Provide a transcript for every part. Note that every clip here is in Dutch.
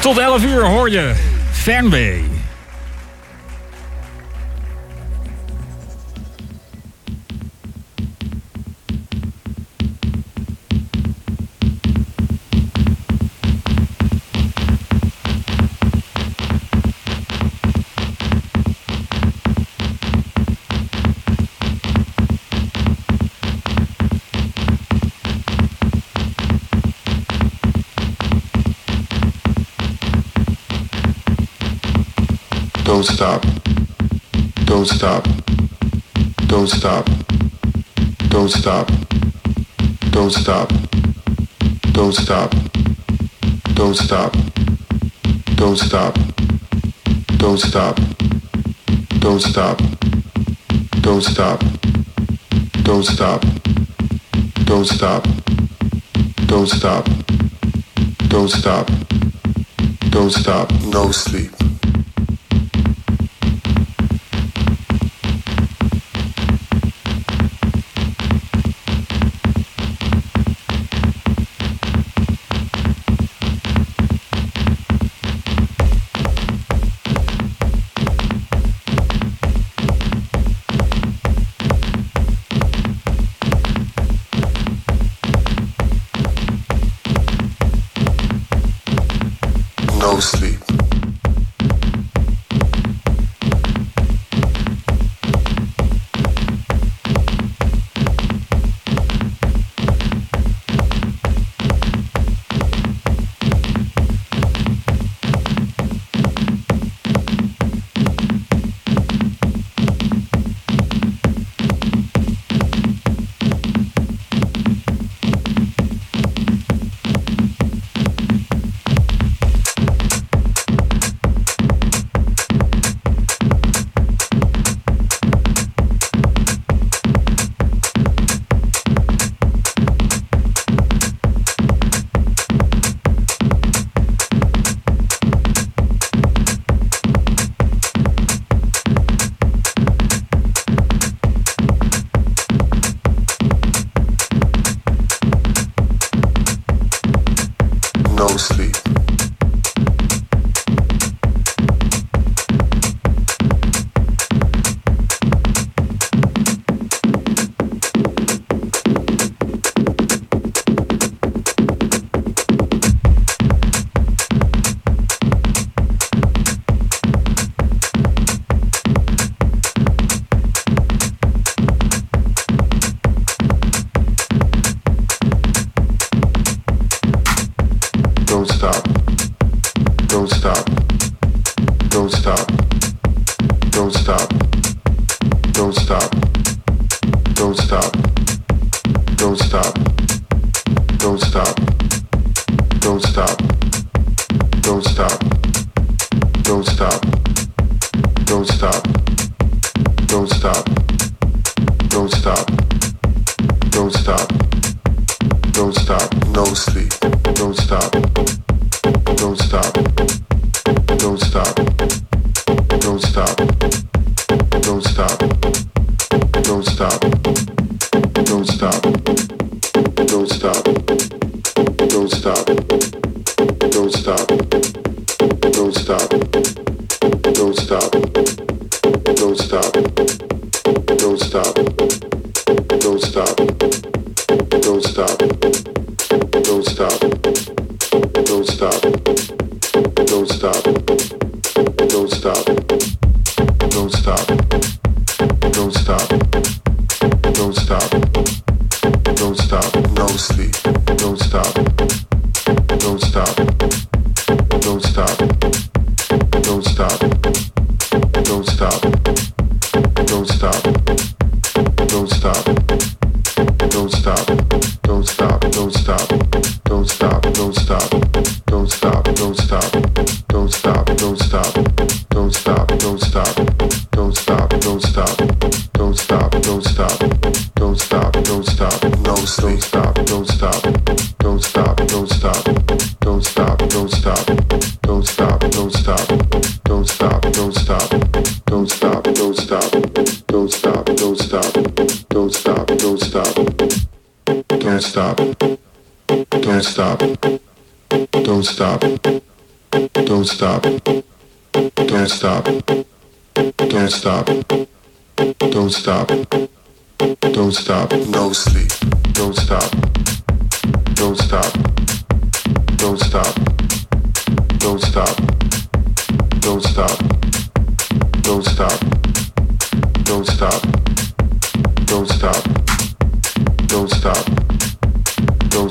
Tot 11 uur hoor je Fernweh. Don't stop. Don't stop. Don't stop. Don't stop. Don't stop. Don't stop. Don't stop. Don't stop. Don't stop. Don't stop. Don't stop. Don't stop. Don't stop. Don't stop. Don't stop. Don't stop. No sleep. Don't stop. Don't stop. Don't stop. Don't stop. Don't stop. Don't stop. No sleep. Don't stop. Don't stop. Don't stop. Don't stop. Don't stop. Don't stop. Don't stop. Don't stop. Don't stop. Don't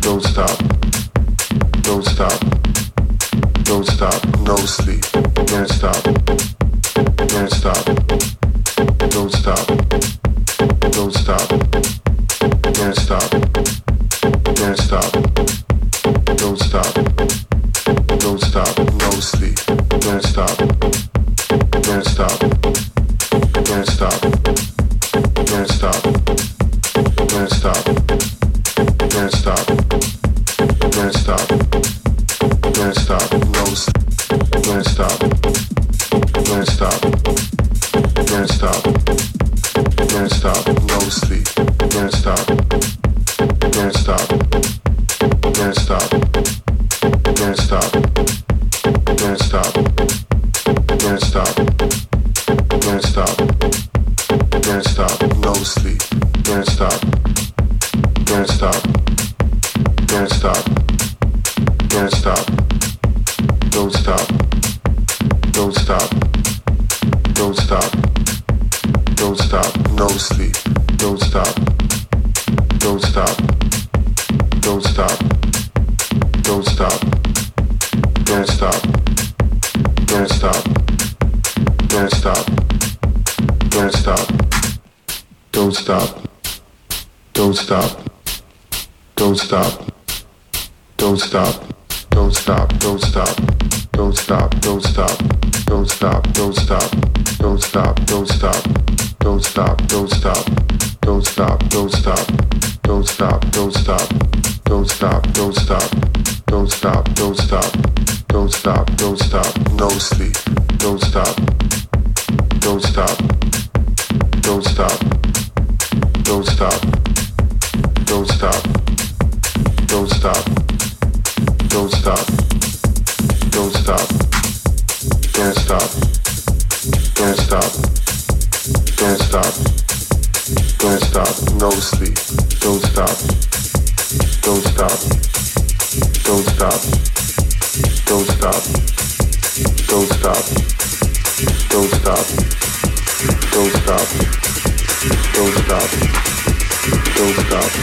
Don't stop. Don't stop. No sleep. Don't stop. Don't stop. Don't stop. Don't stop. Don't stop. Don't stop. Don't stop. Don't stop. No sleep. Don't stop. Don't stop. Don't stop. Don't stop. Don't stop. Don't stop. Don't stop. Don't stop. No sleep. Don't stop. Don't stop. Don't stop. Don't stop. No sleep. Don't stop. Don't stop. Don't stop. Don't stop. Don't stop. Don't stop. Don't stop. Don't stop. No sleep. Don't stop. Don't stop. Don't stop. Don't stop. Don't stop. Don't stop. Don't stop. Don't stop. No sleep. Don't stop. Don't stop. Don't stop. Don't stop. Don't stop. Don't stop. Don't stop. Don't stop. Don't stop. Don't stop. Don't stop. Don't stop. Don't stop. Don't stop. Don't stop. Don't stop. Don't stop. Don't stop. Don't stop. Don't stop. Don't stop. Don't stop. Don't stop. Don't stop. Don't stop. Don't stop. Don't stop. Don't stop. Don't stop. Don't stop. Don't stop. Don't stop. No sleep. Don't stop. Don't stop. Don't stop. Don't stop. Don't stop. Don't stop. Don't stop. Don't stop. Don't stop. Don't stop. Don't stop. Don't stop. No sleep. Don't stop. Don't stop. Don't stop. Don't stop. Don't stop. Don't stop. Don't stop. Don't stop. Don't stop. Don't stop. Don't stop. Don't stop.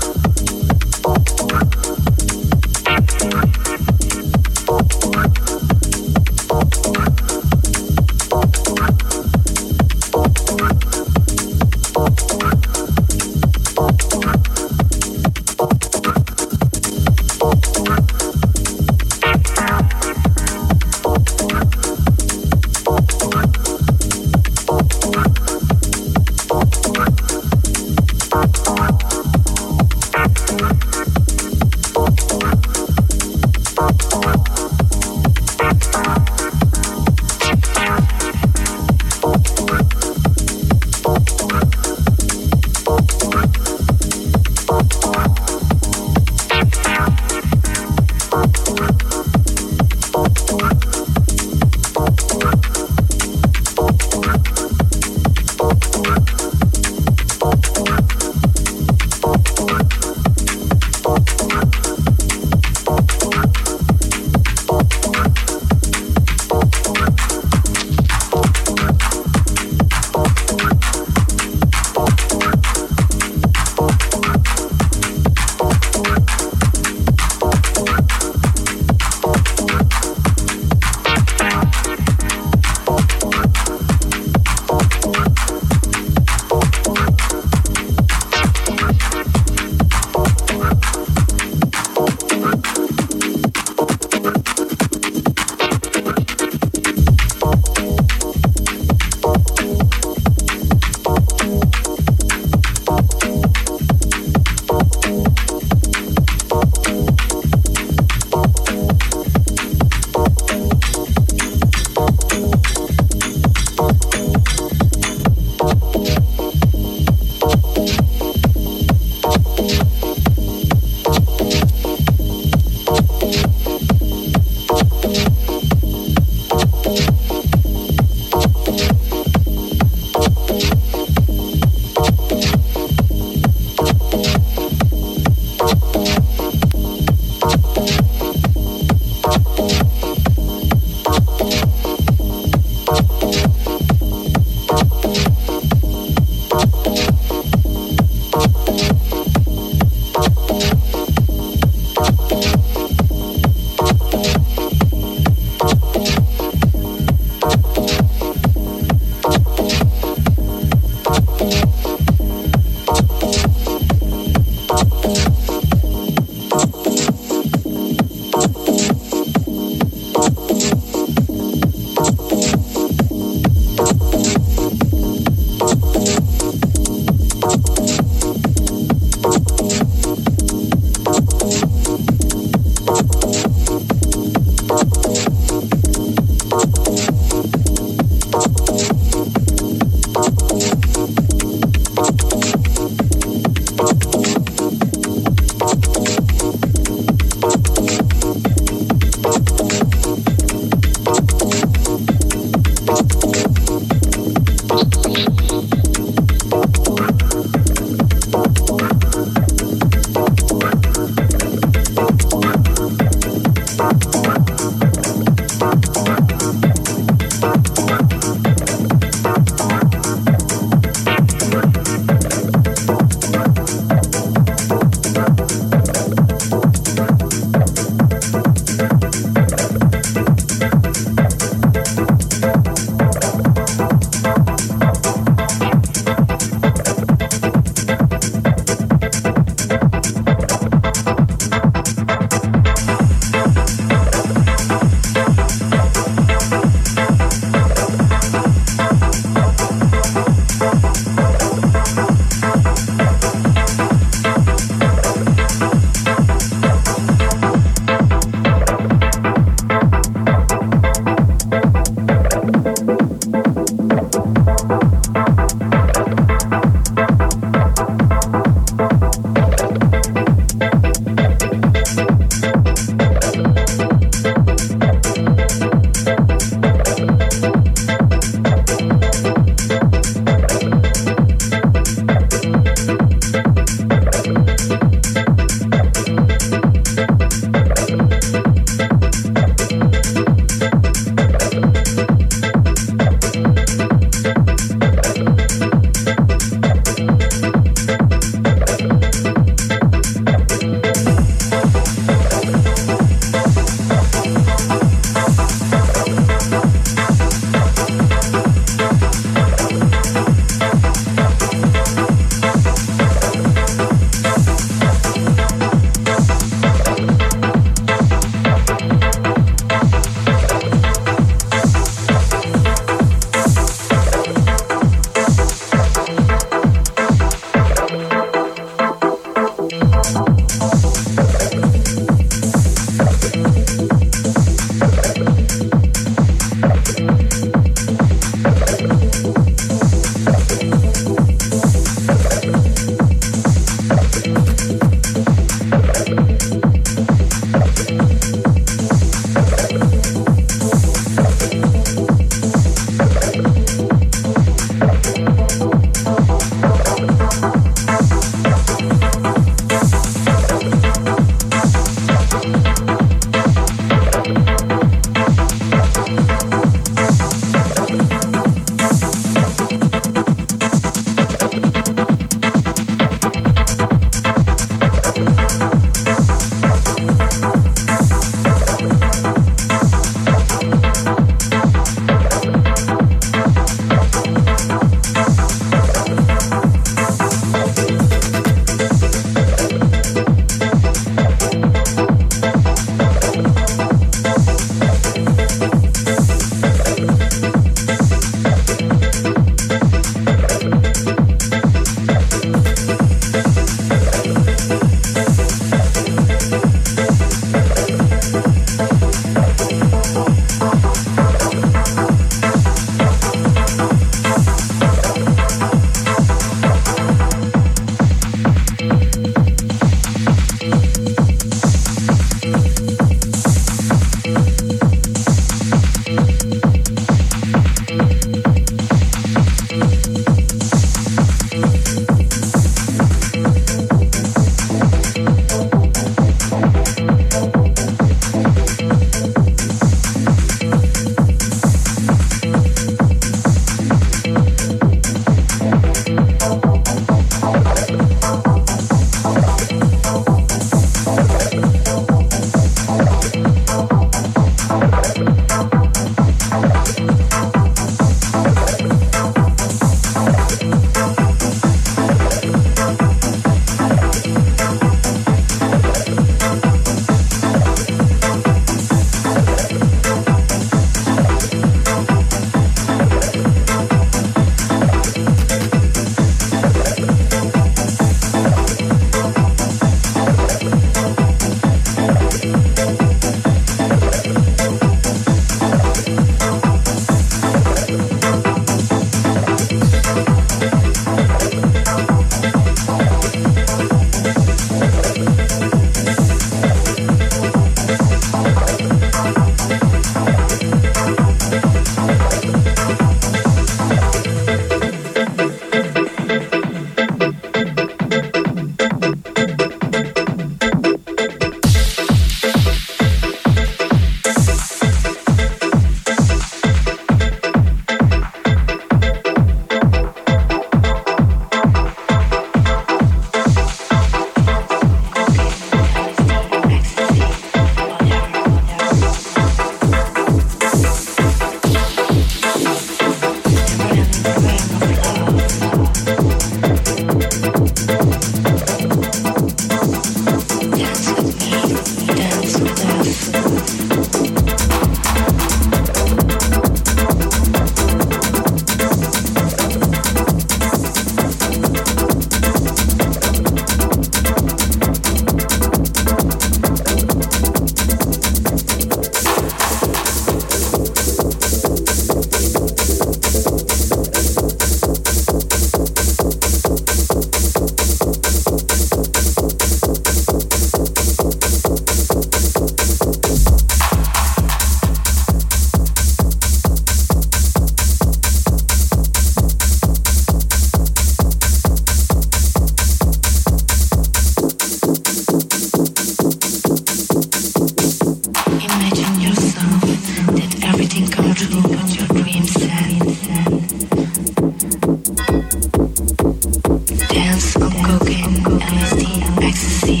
ecstasy,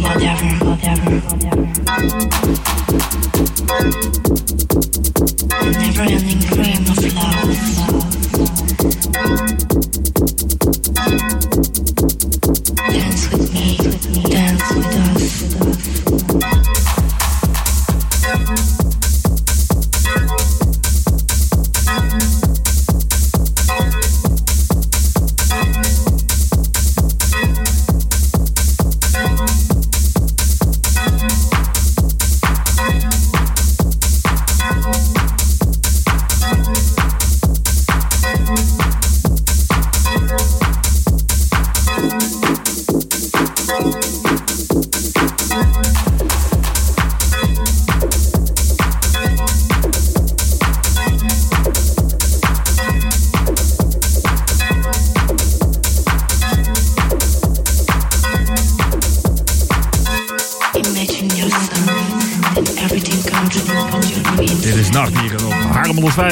whatever. Never ending dream of love.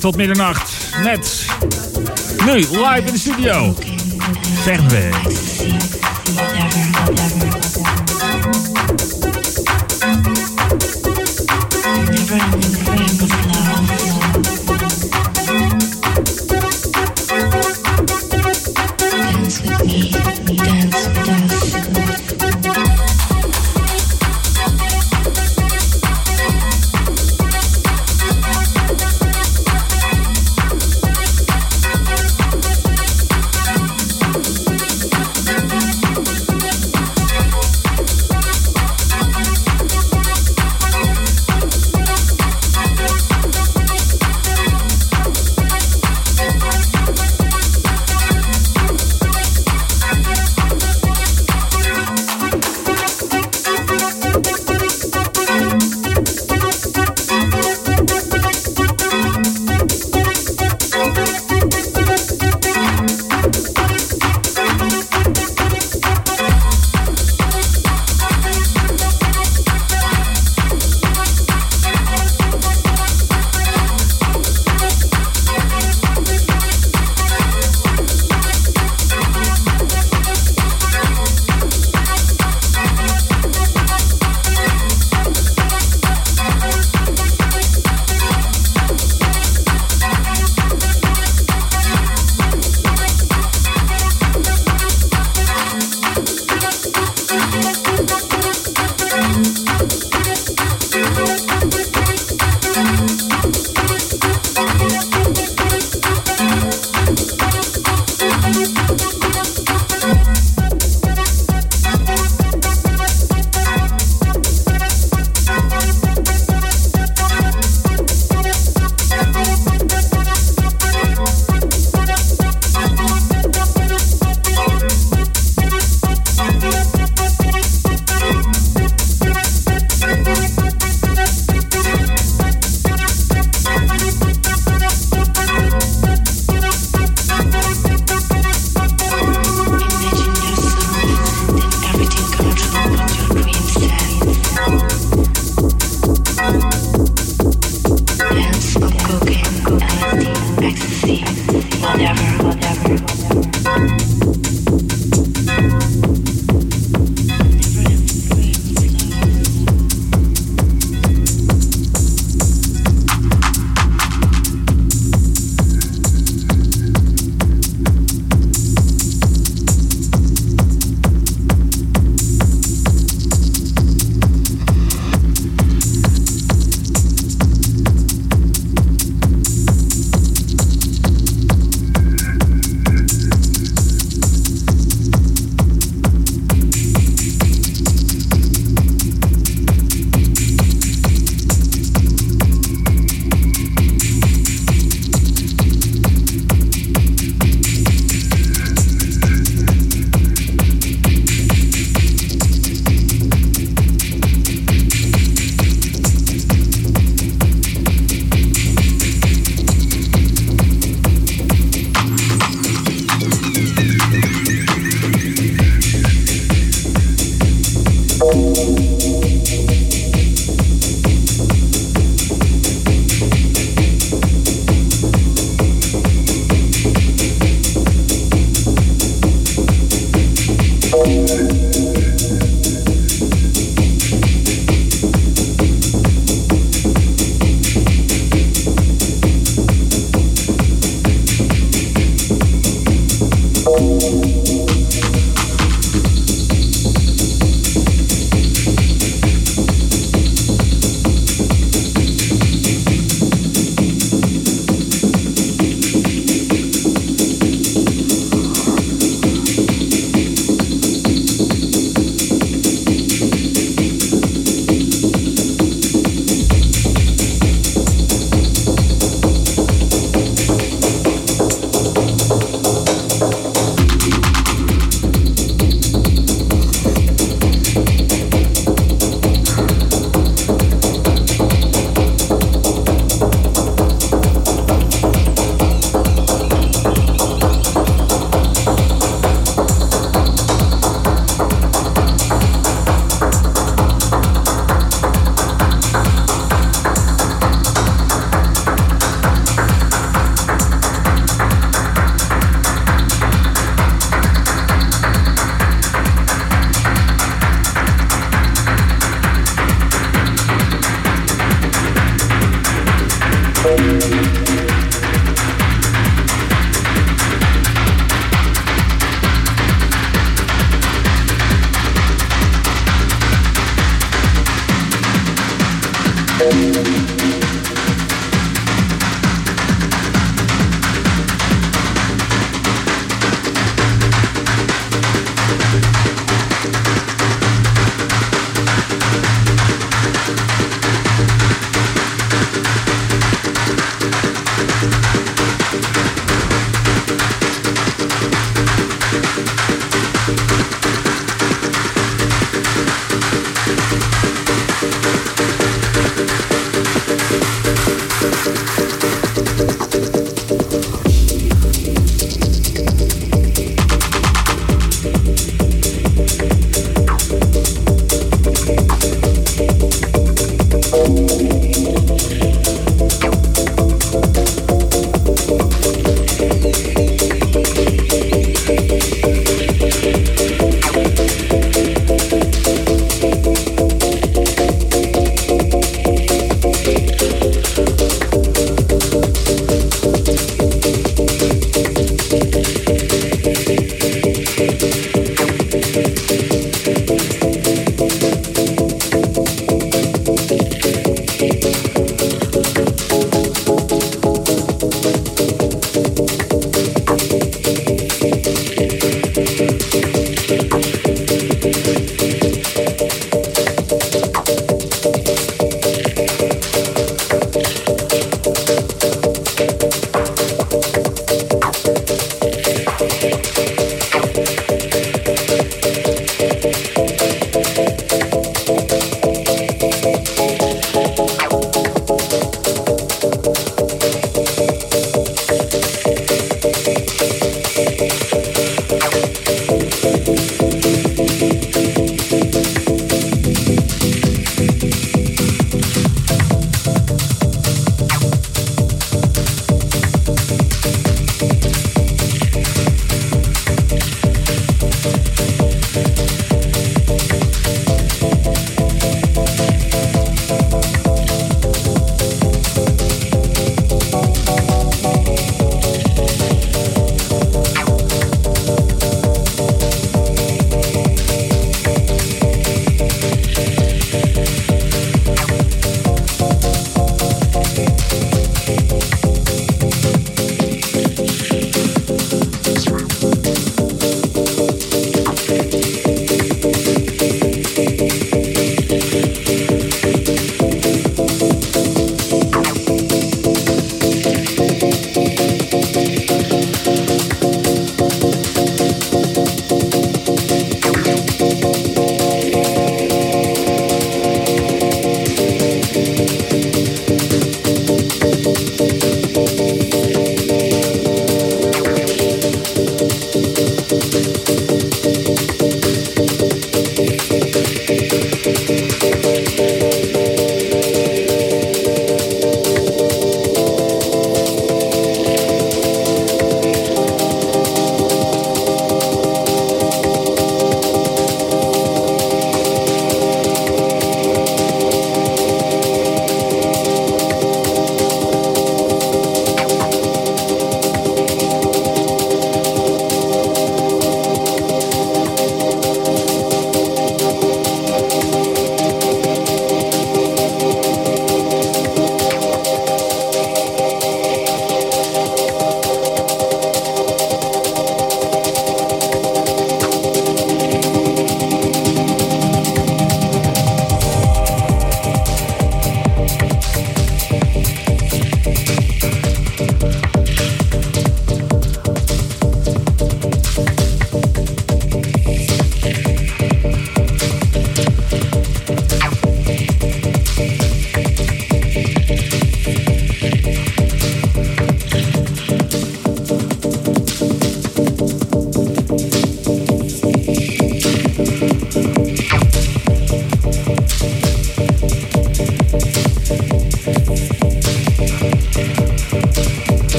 Tot middernacht met nu live in de studio Fernweh.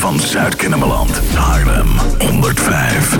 Van Zuid-Kennemerland, Haarlem 105.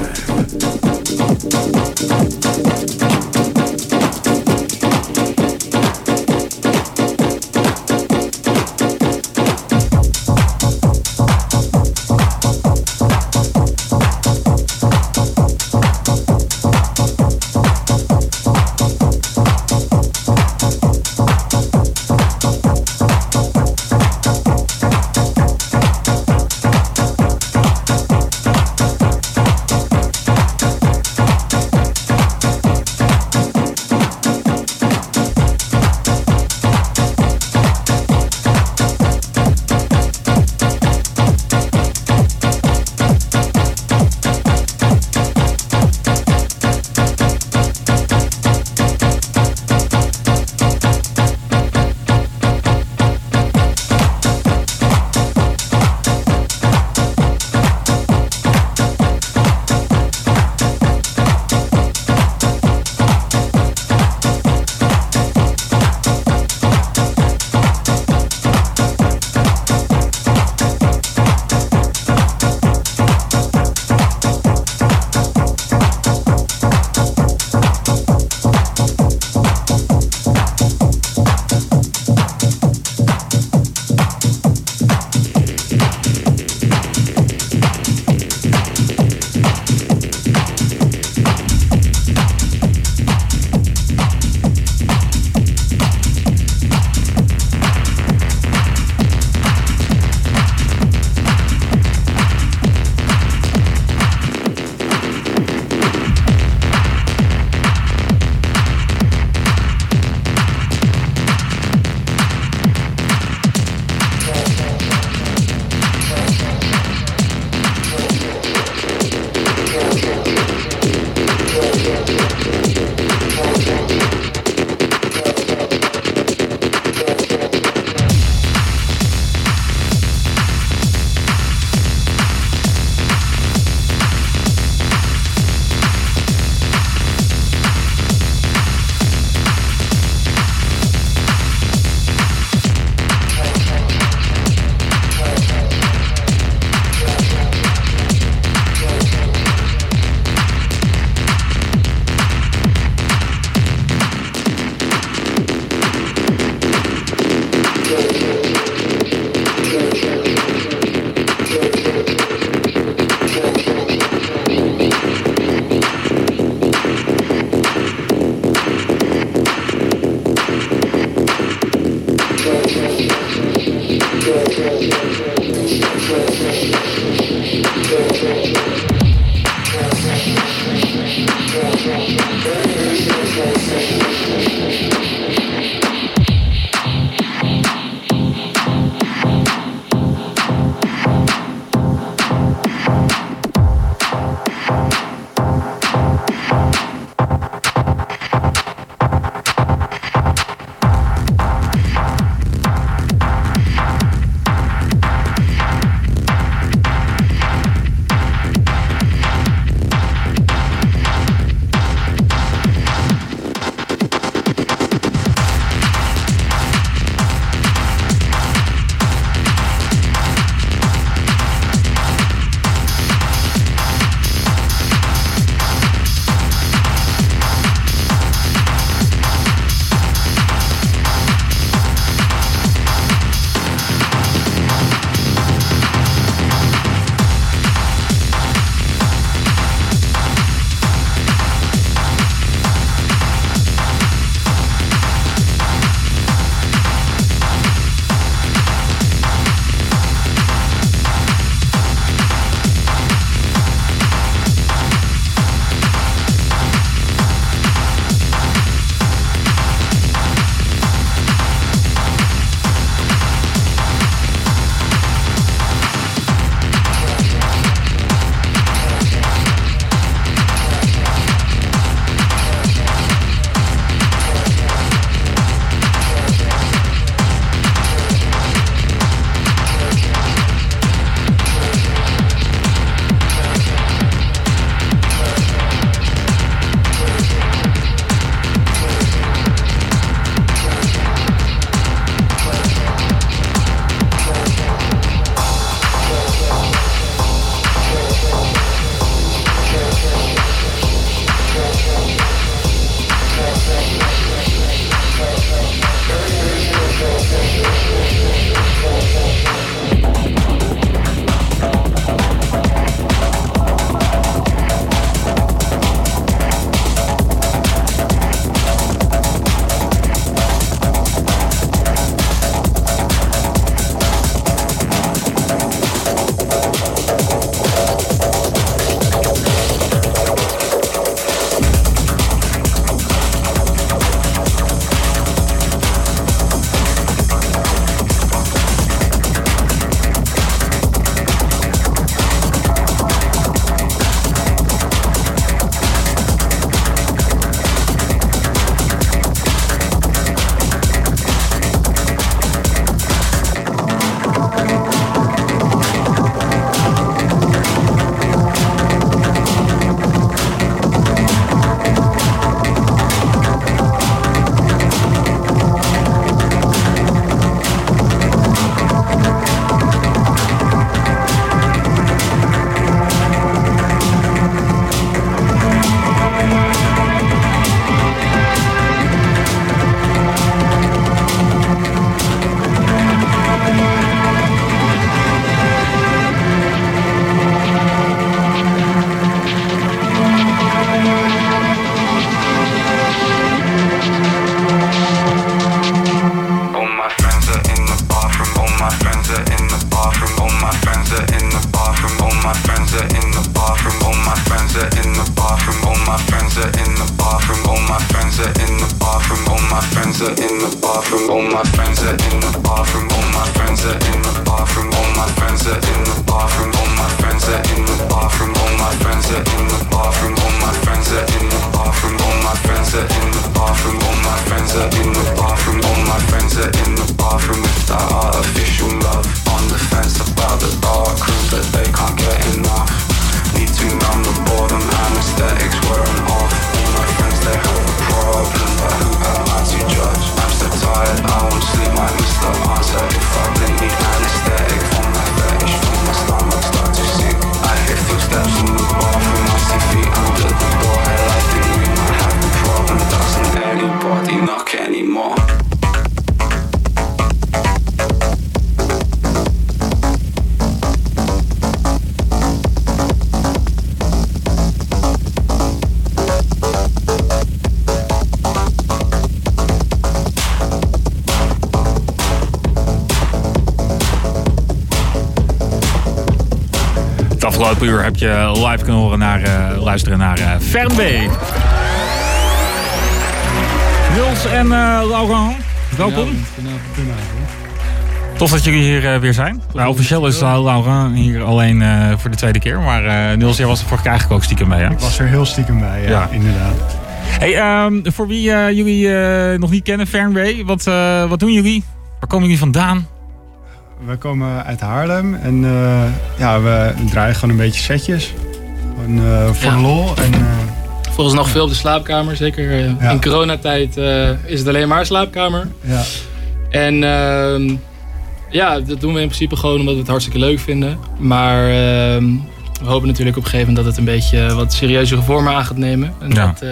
the bathroom, all my friends are in the bathroom, all my friends are in the bathroom, all my friends are in the bathroom, all my friends are in the bathroom, all my friends are in the bathroom, all my friends are in the bathroom, all my friends are in the bathroom, all my friends are in the bathroom, all my friends are in the bathroom, all my friends are in the bathroom, all my friends are in the bathroom. It's that artificial love on the fence about the dark room that they can't get enough. Need to numb the boredom, anesthetics wearing off. All my friends, they have a problem, but who am I to judge? I'm so tired, I won't sleep, might miss the answer. If I didn't need anesthetic for my fetish, from my stomach start to sink. I hear footsteps in the bathroom, I see feet under the door. Hell, I think we might have a problem. Doesn't anybody knock anymore? Afgelopen uur heb je live kunnen horen luisteren naar Fernweh. Nils en Laurent, welkom. Tof dat jullie hier weer zijn. Nou, officieel is Laurent hier alleen voor de tweede keer. Maar Nils, jij was er vorige keer eigenlijk ook stiekem bij. Hè? Ik was er heel stiekem bij, ja. Inderdaad. Hey, voor wie jullie nog niet kennen, Fernweh, wat doen jullie? Waar komen jullie vandaan? We komen uit Haarlem en we draaien gewoon een beetje setjes. Gewoon voor lol. Volgens ons nog veel op de slaapkamer, zeker in coronatijd is het alleen maar slaapkamer. Ja. En dat doen we in principe gewoon omdat we het hartstikke leuk vinden. Maar we hopen natuurlijk op een gegeven moment dat het een beetje wat serieuzere vormen aan gaat nemen. En dat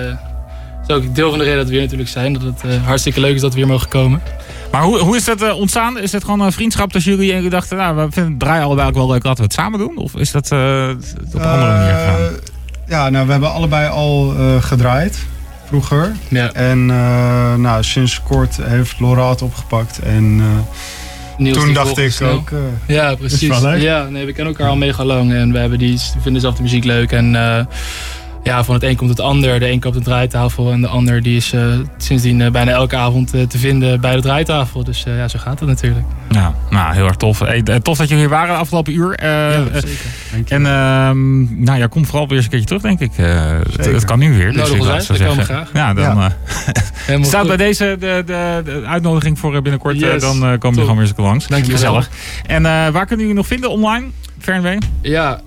is ook deel van de reden dat we hier natuurlijk zijn. Dat het hartstikke leuk is dat we hier mogen komen. Maar hoe is dat ontstaan? Is dat gewoon een vriendschap tussen jullie en jullie dachten, we draaien allebei ook wel leuk, laten we het samen doen? Of is dat op een andere manier gegaan? We hebben allebei al gedraaid vroeger. Ja. En sinds kort heeft Laurent het opgepakt. En toen dacht ik ook, ja, precies. Is het wel leuk? Ja, nee, we kennen elkaar al mega lang en we vinden zelf de muziek leuk. En van het een komt het ander. De een komt op de draaitafel en de ander die is sindsdien bijna elke avond te vinden bij de draaitafel. Dus zo gaat het natuurlijk. Ja, nou, heel erg tof. Hey, tof dat jullie hier waren de afgelopen uur. Zeker. En jij komt vooral weer eens een keertje terug, denk ik. Het kan nu weer. Dus ik kan graag. Ja, dan staat goed. Bij deze de uitnodiging voor binnenkort. Yes. Dan komen jullie gewoon weer eens langs. Dank je wel. Gezellig. En waar kunnen jullie nog vinden online? Fernweh? Ja,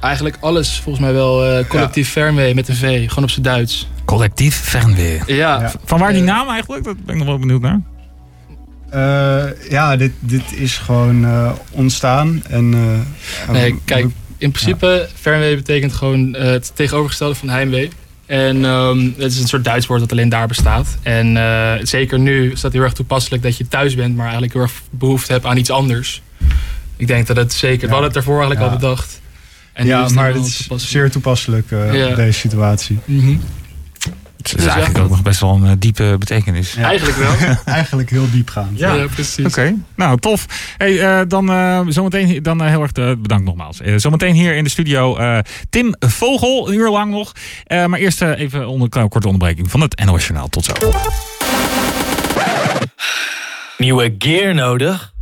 eigenlijk alles volgens mij wel. Collectief Fernweh met een V, gewoon op z'n Duits. Collectief Fernweh. Ja. Vanwaar die naam eigenlijk? Dat ben ik nog wel benieuwd naar. Dit is gewoon ontstaan. En, in principe, Fernweh betekent gewoon het tegenovergestelde van heimwee. En het is een soort Duits woord dat alleen daar bestaat. En zeker nu is dat heel erg toepasselijk dat je thuis bent, maar eigenlijk heel erg behoefte hebt aan iets anders. Ik denk dat het zeker, we hadden het ervoor eigenlijk al bedacht. En maar het is zeer toepasselijk op deze situatie. Mm-hmm. Het is eigenlijk ook nog best wel een diepe betekenis. Ja. Eigenlijk wel. Eigenlijk heel diepgaand. Ja, precies. Oké. Nou, tof. Hey, zometeen heel erg bedankt nogmaals. Zometeen hier in de studio Tim Vogel, een uur lang nog. Maar eerst even een korte onderbreking van het NOS Journaal. Tot zo. Nieuwe gear nodig?